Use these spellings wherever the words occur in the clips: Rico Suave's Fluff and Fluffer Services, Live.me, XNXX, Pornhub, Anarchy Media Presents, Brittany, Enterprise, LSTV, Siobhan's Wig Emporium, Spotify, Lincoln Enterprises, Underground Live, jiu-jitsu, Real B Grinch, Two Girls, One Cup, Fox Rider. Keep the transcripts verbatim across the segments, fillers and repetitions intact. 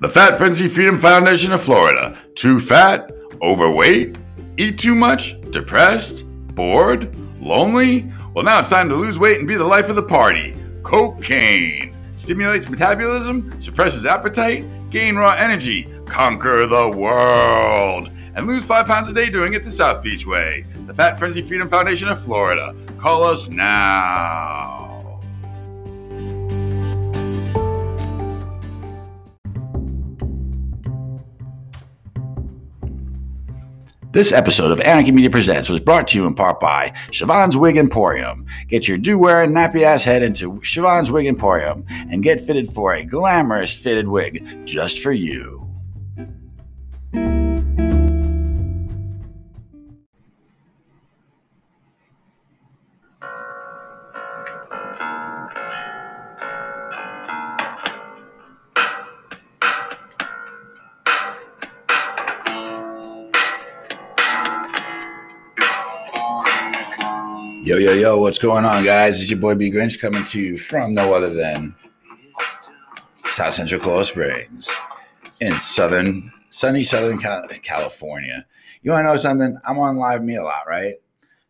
The Fat Fancy Freedom Foundation of Florida. Too fat? Overweight? Eat too much? Depressed? Bored? Lonely? Well, now it's time to lose weight and be the life of the party. Cocaine. Stimulates metabolism, suppresses appetite, gain raw energy, conquer the world, and lose five pounds a day doing it the South Beach way. The Fat Frenzy Freedom Foundation of Florida. Call us now. This episode of Anarchy Media Presents was brought to you in part by Siobhan's Wig Emporium. Get your do-wearing nappy-ass head into Siobhan's Wig Emporium and get fitted for a glamorous fitted wig just for you. Yo, yo, yo, what's going on, guys? It's your boy B Grinch coming to you from no other than South Central Coral Springs in southern, sunny Southern California. You want to know something? I'm on Live dot me a lot, right?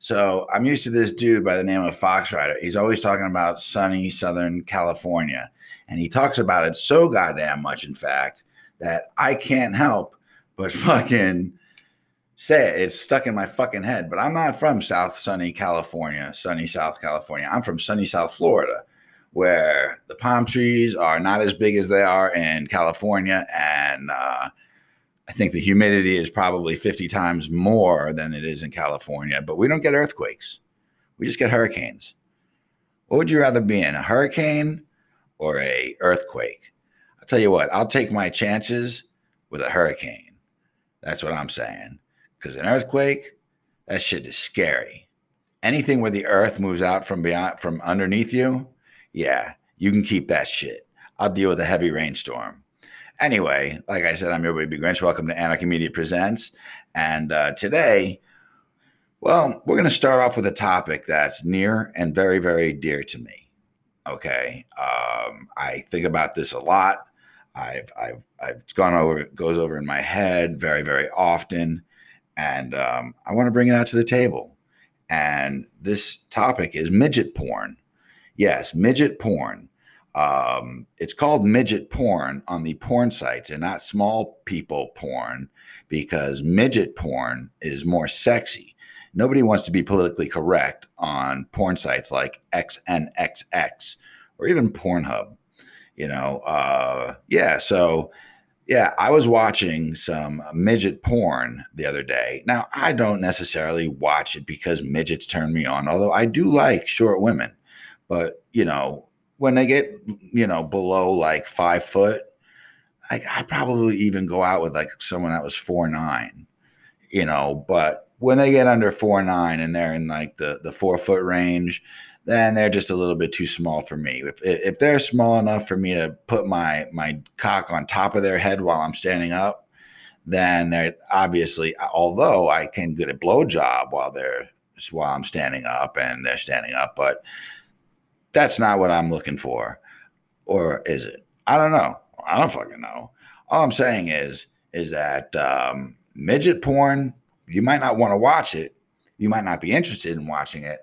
So I'm used to this dude by the name of Fox Rider. He's always talking about sunny Southern California. And he talks about it so goddamn much, in fact, that I can't help but fucking... say it. It's stuck in my fucking head, but I'm not from South Sunny California, sunny South California. I'm from sunny South Florida, where the palm trees are not as big as they are in California. And uh, I think the humidity is probably fifty times more than it is in California, but we don't get earthquakes. We just get hurricanes. What would you rather be in, a hurricane or a earthquake? I'll tell you what, I'll take my chances with a hurricane. That's what I'm saying. Because an earthquake, that shit is scary. Anything where the earth moves out from beyond, from underneath you, yeah, you can keep that shit. I'll deal with a heavy rainstorm. Anyway, like I said, I'm your baby Grinch. Welcome to Anarchy Media Presents. And uh, today, well, we're going to start off with a topic that's near and very, very dear to me. Okay, um, I think about this a lot. I've, I've, I've it's gone over, it goes over in my head very, very often. And um, I want to bring it out to the table. And this topic is midget porn. Yes, midget porn. Um, it's called midget porn on the porn sites and not small people porn, because midget porn is more sexy. Nobody wants to be politically correct on porn sites like X N X X or even Pornhub. You know, uh, yeah, so... Yeah, I was watching some midget porn the other day. Now, I don't necessarily watch it because midgets turn me on, although I do like short women. But, you know, when they get, you know, below like five foot, I, I probably even go out with like someone that was four nine, you know. But when they get under four nine and they're in like the, the four foot range, then they're just a little bit too small for me. If if they're small enough for me to put my my cock on top of their head while I'm standing up, then they're obviously, although I can get a blowjob while they're while I'm standing up and they're standing up, but that's not what I'm looking for, or is it? I don't know. I don't fucking know. All I'm saying is is that um, midget porn, you might not want to watch it, you might not be interested in watching it.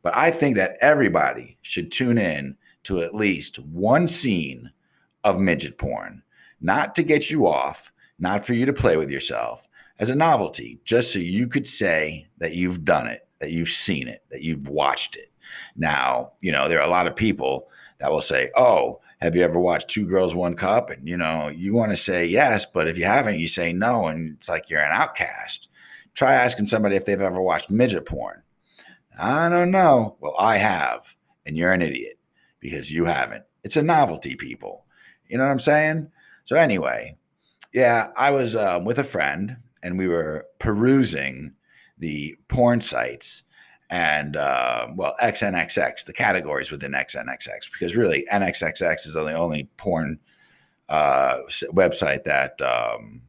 But I think that everybody should tune in to at least one scene of midget porn, not to get you off, not for you to play with yourself, as a novelty, just so you could say that you've done it, that you've seen it, that you've watched it. Now, you know, there are a lot of people that will say, oh, have you ever watched Two Girls, One Cup? And, you know, you want to say yes, but if you haven't, you say no, and it's like you're an outcast. Try asking somebody if they've ever watched midget porn. I don't know. Well, I have, and you're an idiot because you haven't. It's a novelty, people. You know what I'm saying? So anyway, yeah, I was um, with a friend, and we were perusing the porn sites and, uh, well, X N X X, the categories within X N X X, because really N X X X is the only porn uh, website that um,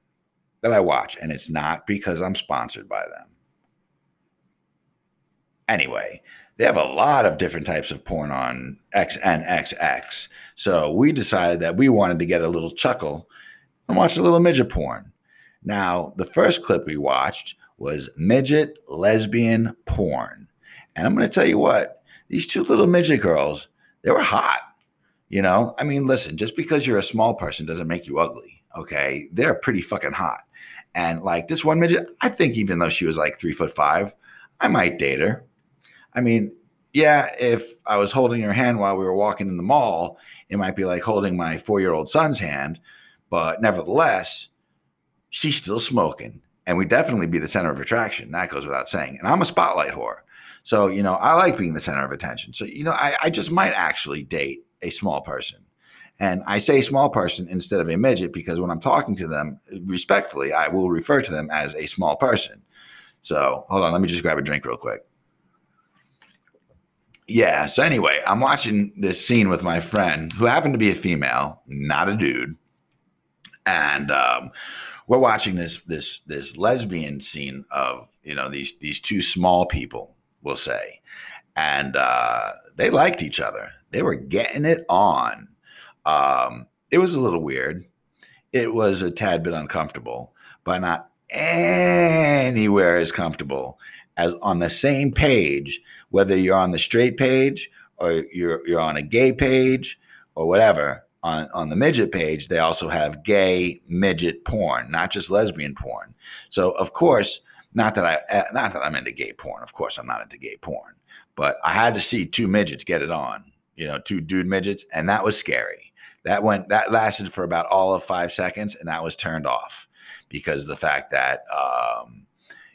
that I watch, and it's not because I'm sponsored by them. Anyway, they have a lot of different types of porn on X N X X. So we decided that we wanted to get a little chuckle and watched a little midget porn. Now, the first clip we watched was midget lesbian porn. And I'm going to tell you what, these two little midget girls, they were hot. You know, I mean, listen, just because you're a small person doesn't make you ugly. Okay. They're pretty fucking hot. And like this one midget, I think even though she was like three foot five, I might date her. I mean, yeah, if I was holding her hand while we were walking in the mall, it might be like holding my four-year-old son's hand. But nevertheless, she's still smoking. And we'd definitely be the center of attraction. That goes without saying. And I'm a spotlight whore. So, you know, I like being the center of attention. So, you know, I, I just might actually date a small person. And I say small person instead of a midget because when I'm talking to them, respectfully, I will refer to them as a small person. So hold on, let me just grab a drink real quick. Yeah, so anyway, I'm watching this scene with my friend who happened to be a female, not a dude. And um, we're watching this this this lesbian scene of, you know, these these two small people, we'll say. And uh, they liked each other. They were getting it on. Um, it was a little weird. It was a tad bit uncomfortable, but not anywhere as comfortable as on the same page, whether you're on the straight page or you're you're on a gay page or whatever. On, on the midget page, they also have gay midget porn, not just lesbian porn. So, of course, not that I not that I'm into gay porn. Of course, I'm not into gay porn, but I had to see two midgets get it on. You know, two dude midgets, and that was scary. That went, that lasted for about all of five seconds, and that was turned off because of the fact that, um,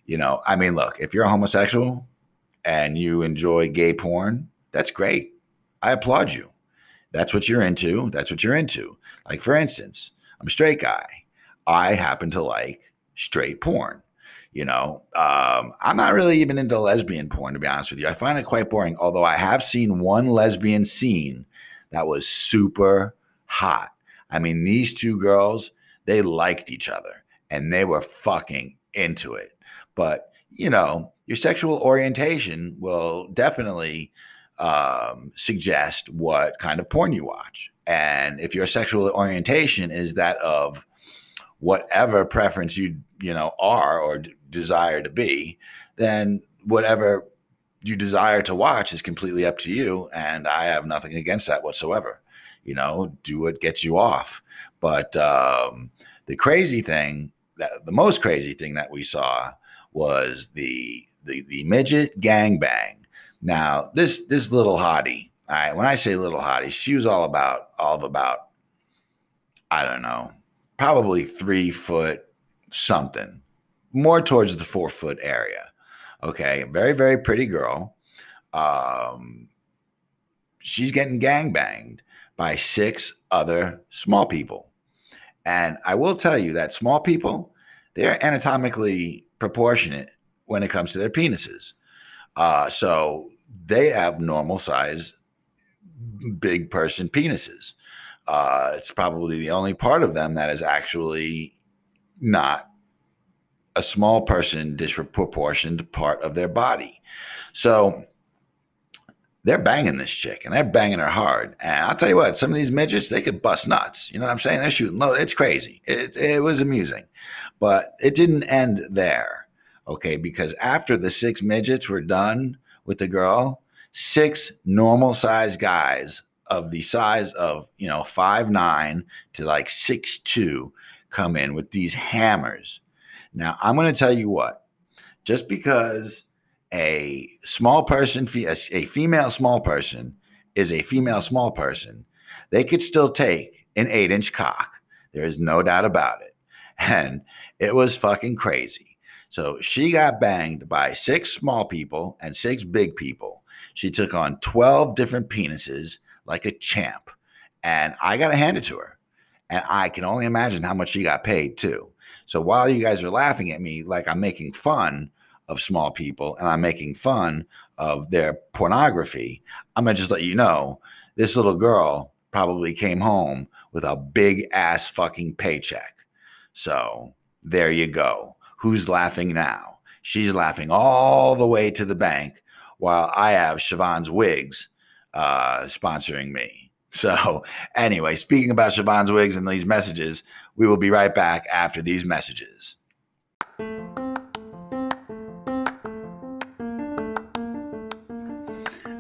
you know, I mean, look, if you're a homosexual and you enjoy gay porn, that's great. I applaud you. That's what you're into. That's what you're into. Like, for instance, I'm a straight guy. I happen to like straight porn. You know, um, I'm not really even into lesbian porn, to be honest with you. I find it quite boring, although I have seen one lesbian scene that was super hot. I mean, these two girls, they liked each other and they were fucking into it. But, you know, your sexual orientation will definitely um, suggest what kind of porn you watch. And if your sexual orientation is that of whatever preference you, you know, are or d- desire to be, then whatever you desire to watch is completely up to you. And I have nothing against that whatsoever. You know, do what gets you off. But um, the crazy thing, that, the most crazy thing that we saw was the the, the midget gangbang. Now, this this little hottie, all right, when I say little hottie, she was all about, all of about, I don't know, probably three foot something, more towards the four foot area. Okay. Very, very pretty girl. Um, she's getting gangbanged by six other small people. And I will tell you that small people, they're anatomically proportionate when it comes to their penises. Uh, so they have normal size, big person penises. Uh, it's probably the only part of them that is actually not a small person disproportioned part of their body. So they're banging this chick and they're banging her hard. And I'll tell you what, some of these midgets, they could bust nuts. You know what I'm saying? They're shooting low. It's crazy. It, it was amusing, but it didn't end there. Okay. Because after the six midgets were done with the girl, six normal sized guys of the size of, you know, five nine to like six two come in with these hammers. Now, I'm going to tell you what, just because a small person, a female small person is a female small person, they could still take an eight inch cock. There is no doubt about it. And it was fucking crazy. So she got banged by six small people and six big people. She took on twelve different penises like a champ. And I got to hand it to her. And I can only imagine how much she got paid too. So while you guys are laughing at me, like I'm making fun of small people and I'm making fun of their pornography, I'm going to just let you know, this little girl probably came home with a big ass fucking paycheck. So there you go. Who's laughing now? She's laughing all the way to the bank while I have Siobhan's Wigs Uh, sponsoring me. So anyway, speaking about Siobhan's wigs and these messages, we will be right back after these messages.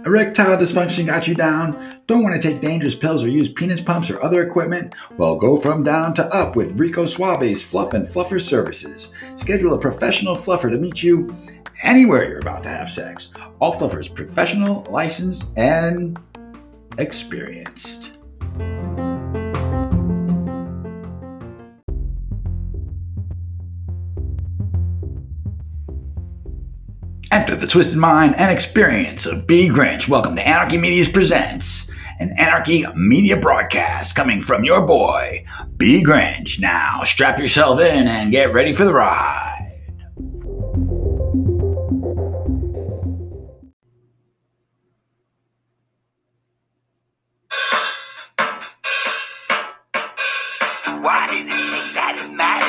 Erectile dysfunction got you down? Don't want to take dangerous pills or use penis pumps or other equipment? Well, go from down to up with Rico Suave's Fluff and Fluffer Services. Schedule a professional fluffer to meet you anywhere you're about to have sex. All fluffers professional, licensed, and experienced. Enter the twisted mind and experience of B Grinch. Welcome to Anarchy Media Presents, an Anarchy Media broadcast coming from your boy, B Grinch. Now, strap yourself in and get ready for the ride. Why did it think that it mattered?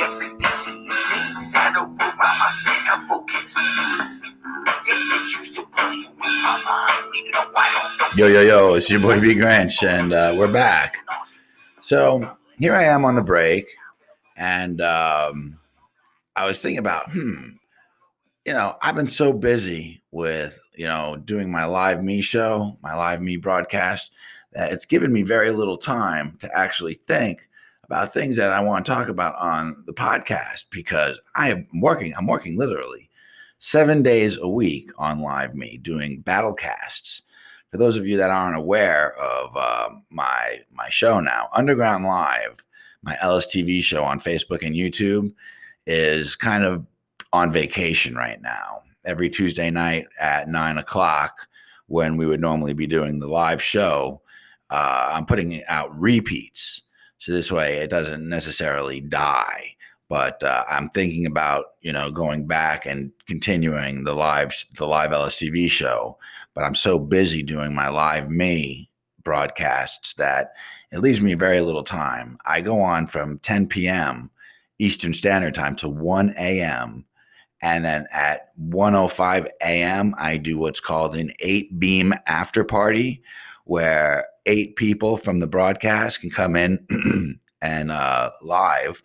Every piece of you things that don't move by myself, focus. Yo, yo, yo, it's your boy B Grinch, and uh, we're back. So here I am on the break, and um, I was thinking about, hmm, you know, I've been so busy with, you know, doing my Live dot me show, my Live dot me broadcast, that it's given me very little time to actually think about things that I want to talk about on the podcast, because I am working, I'm working literally seven days a week on Live dot me doing battle casts. For those of you that aren't aware of uh, my my show now, Underground Live, my L S T V show on Facebook and YouTube, is kind of on vacation right now. Every Tuesday night at nine o'clock, when we would normally be doing the live show, uh, I'm putting out repeats. So this way it doesn't necessarily die. But uh, I'm thinking about, you know, going back and continuing the live the live L S T V show. But I'm so busy doing my Live dot me broadcasts that it leaves me very little time. I go on from ten p.m. Eastern Standard Time to one a.m. And then at one oh five a.m., I do what's called an eight beam after party, where eight people from the broadcast can come in and uh, live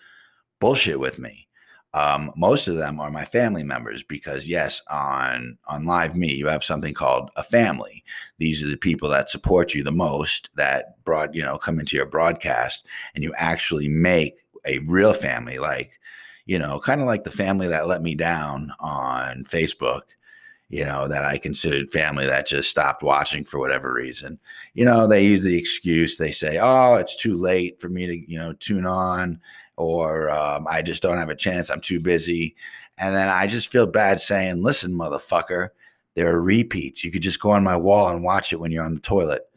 bullshit with me. Um, most of them are my family members, because yes, on, on Live dot me, you have something called a family. These are the people that support you the most, that broad, you know, come into your broadcast, and you actually make a real family. Like, you know, kind of like the family that let me down on Facebook, you know, that I considered family that just stopped watching for whatever reason. You know, they use the excuse. They say, oh, it's too late for me to, you know, tune on. Or um, I just don't have a chance. I'm too busy. And then I just feel bad saying, listen, motherfucker, there are repeats. You could just go on my wall and watch it when you're on the toilet.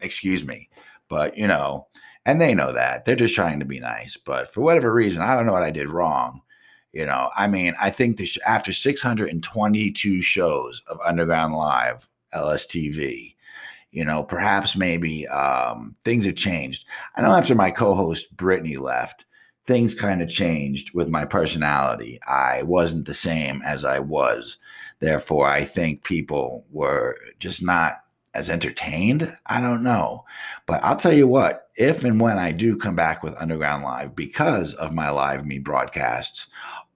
Excuse me. But, you know, and they know that. They're just trying to be nice. But for whatever reason, I don't know what I did wrong. You know, I mean, I think this, after six hundred twenty-two shows of Underground Live, L S T V, you know, perhaps maybe um, things have changed. I know after my co-host Brittany left, things kind of changed with my personality. I wasn't the same as I was. Therefore, I think people were just not as entertained. I don't know. But I'll tell you what, if and when I do come back with Underground Live because of my Live dot me broadcasts,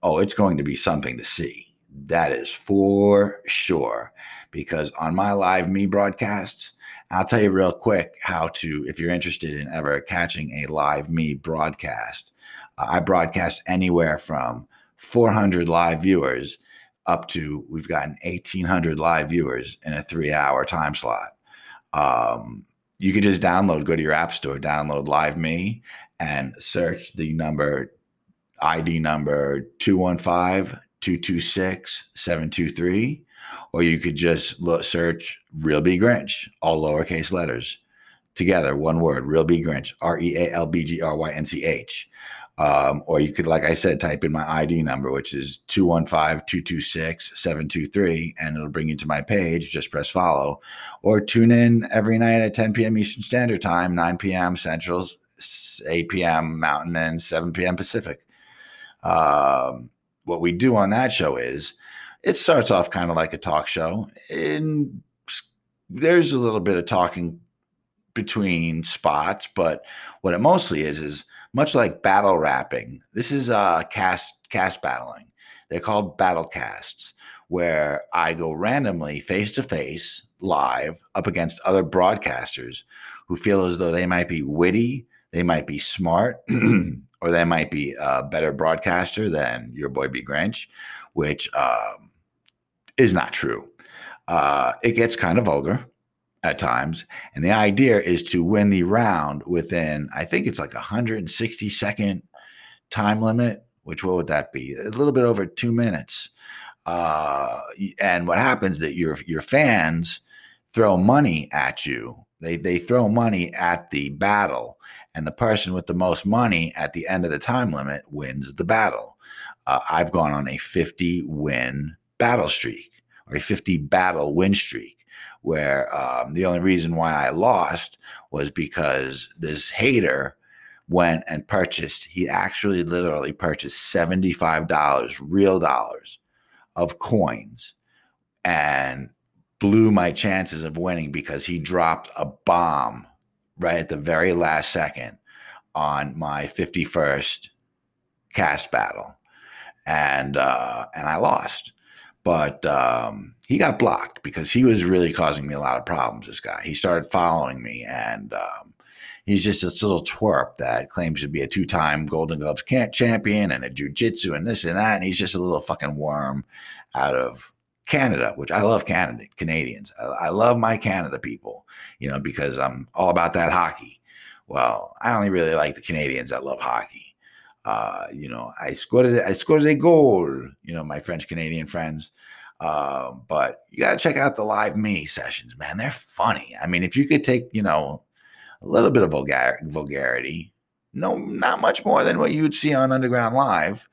oh, it's going to be something to see. That is for sure. Because on my Live dot me broadcasts, I'll tell you real quick how to, if you're interested in ever catching a Live dot me broadcast, uh, I broadcast anywhere from four hundred live viewers up to, we've gotten eighteen hundred live viewers in a three hour time slot. Um, you can just download, go to your app store, download Live dot me and search the number, I D number two one five, two two six, seven two three. Or you could just look, search Real B Grinch, all lowercase letters together, one word, Real B Grinch, R E A L B G R Y N C H. Um, or you could, like I said, type in my I D number, which is two one five, two two six, seven two three, and it'll bring you to my page. Just press follow. Or tune in every night at ten p.m. Eastern Standard Time, nine p.m. Central, eight p.m. Mountain, and seven p.m. Pacific. Um, what we do on that show is, it starts off kind of like a talk show, and there's a little bit of talking between spots, but what it mostly is is much like battle rapping. This is uh, cast cast battling. They're called battle casts, where I go randomly face to face live up against other broadcasters who feel as though they might be witty, they might be smart, or they might be a better broadcaster than your boy B Grinch, which um, is not true. Uh, it gets kind of vulgar at times. And the idea is to win the round within, I think it's like a one hundred sixty second time limit, which what would that be? A little bit over two minutes. Uh, and what happens that your your fans throw money at you. They they throw money at the battle, and the person with the most money at the end of the time limit wins the battle. Uh, I've gone on a fifty win battle streak, or a fifty battle win streak, where um, the only reason why I lost was because this hater went and purchased, he actually literally purchased seventy-five dollars, real dollars, of coins, and blew my chances of winning because he dropped a bomb right at the very last second on my fifty-first cast battle. And, uh, and I lost, but, um, he got blocked because he was really causing me a lot of problems. This guy, he started following me, and, um, he's just this little twerp that claims to be a two-time Golden Gloves champion and a jiu-jitsu and this and that. And he's just a little fucking worm out of Canada, which I love Canada, Canadians. I, I love my Canada people, you know, because I'm all about that hockey. Well, I only really like the Canadians that love hockey. Uh, you know, I scored, I scored a goal, you know, my French Canadian friends. Uh, but you got to check out the Live dot me sessions, man. They're funny. I mean, if you could take, you know, a little bit of vulgar vulgarity, no, not much more than what you would see on Underground Live.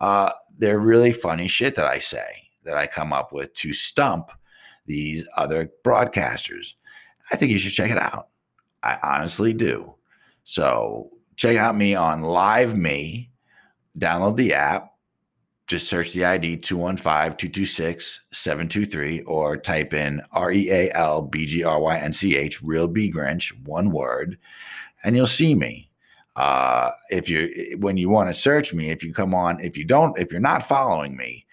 Uh, they're really funny shit that I say, that I come up with to stump these other broadcasters. I think you should check it out. I honestly do. So check out me on Live dot me. Download the app. Just search the I D two one five, two two six, seven two three, or type in R E A L B G R Y N C H, Real B Grinch, one word, and you'll see me. Uh, if you, when you want to search me, if you come on, if you don't, if you're not following me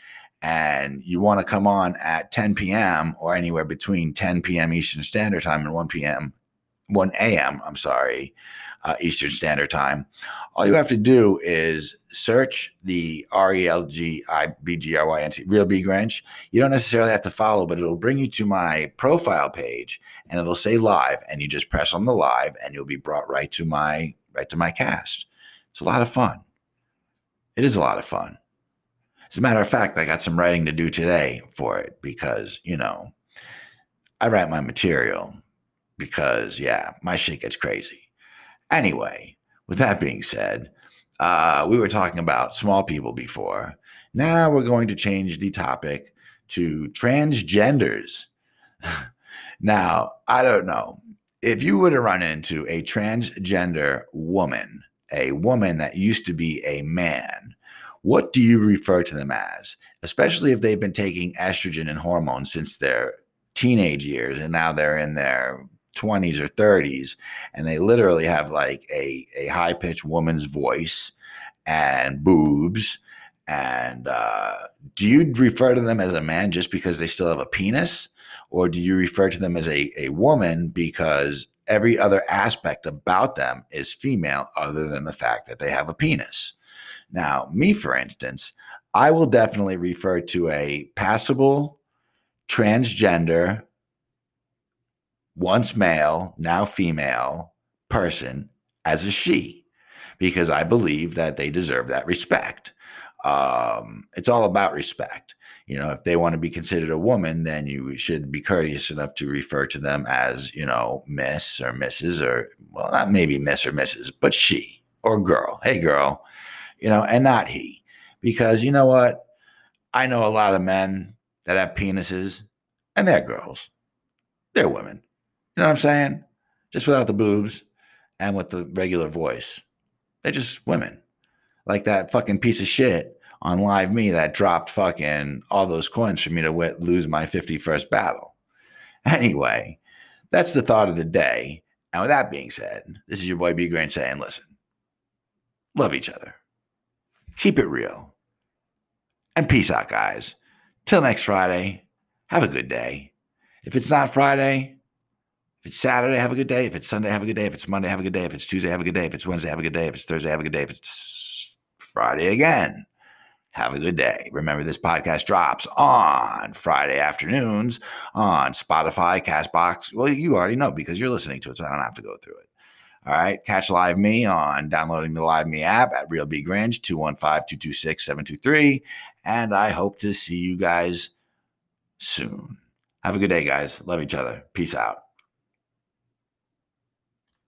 and you want to come on at ten p m or anywhere between ten p m Eastern Standard Time and one p m, one a m, I'm sorry, uh, Eastern Standard Time, all you have to do is search the R E L G I B G R Y N C, Real B Grinch. You don't necessarily have to follow, but it'll bring you to my profile page, and it'll say live, and you just press on the live, and you'll be brought right to my right to my cast. It's a lot of fun. It is a lot of fun. As a matter of fact, I got some writing to do today for it because, you know, I write my material because, yeah, my shit gets crazy. Anyway, with that being said, Uh, we were talking about small people before. Now we're going to change the topic to transgenders. Now, I don't know. If you were to run into a transgender woman, a woman that used to be a man, what do you refer to them as? Especially if they've been taking estrogen and hormones since their teenage years and now they're in their twenties or thirties, and they literally have like a, a high-pitched woman's voice and boobs. And uh, do you refer to them as a man just because they still have a penis? Or do you refer to them as a, a woman because every other aspect about them is female other than the fact that they have a penis? Now, me, for instance, I will definitely refer to a passable transgender, once male, now female person as a she, because I believe that they deserve that respect. Um, it's all about respect. You know, if they want to be considered a woman, then you should be courteous enough to refer to them as, you know, Miss or Missus, or, well, not maybe Miss or Missus, but she or girl. Hey, girl, you know, and not he, because you know what? I know a lot of men that have penises and they're girls. They're women. You know what I'm saying? Just without the boobs and with the regular voice. They're just women. Like that fucking piece of shit on Live dot me that dropped fucking all those coins for me to w- lose my fifty-first battle. Anyway, that's the thought of the day. And with that being said, this is your boy B Grinch saying, listen, love each other. Keep it real. And peace out, guys. Till next Friday, have a good day. If it's not Friday, if it's Saturday, have a good day. If it's Sunday, have a good day. If it's Monday, have a good day. If it's Tuesday, have a good day. If it's Wednesday, have a good day. If it's Thursday, have a good day. If it's Friday again, have a good day. Remember, this podcast drops on Friday afternoons on Spotify, Castbox. Well, you already know because you're listening to it, so I don't have to go through it. All right. Catch Live dot me on downloading the Live dot me app at Real B Grinch, two one five, two two six, seven two three. And I hope to see you guys soon. Have a good day, guys. Love each other. Peace out.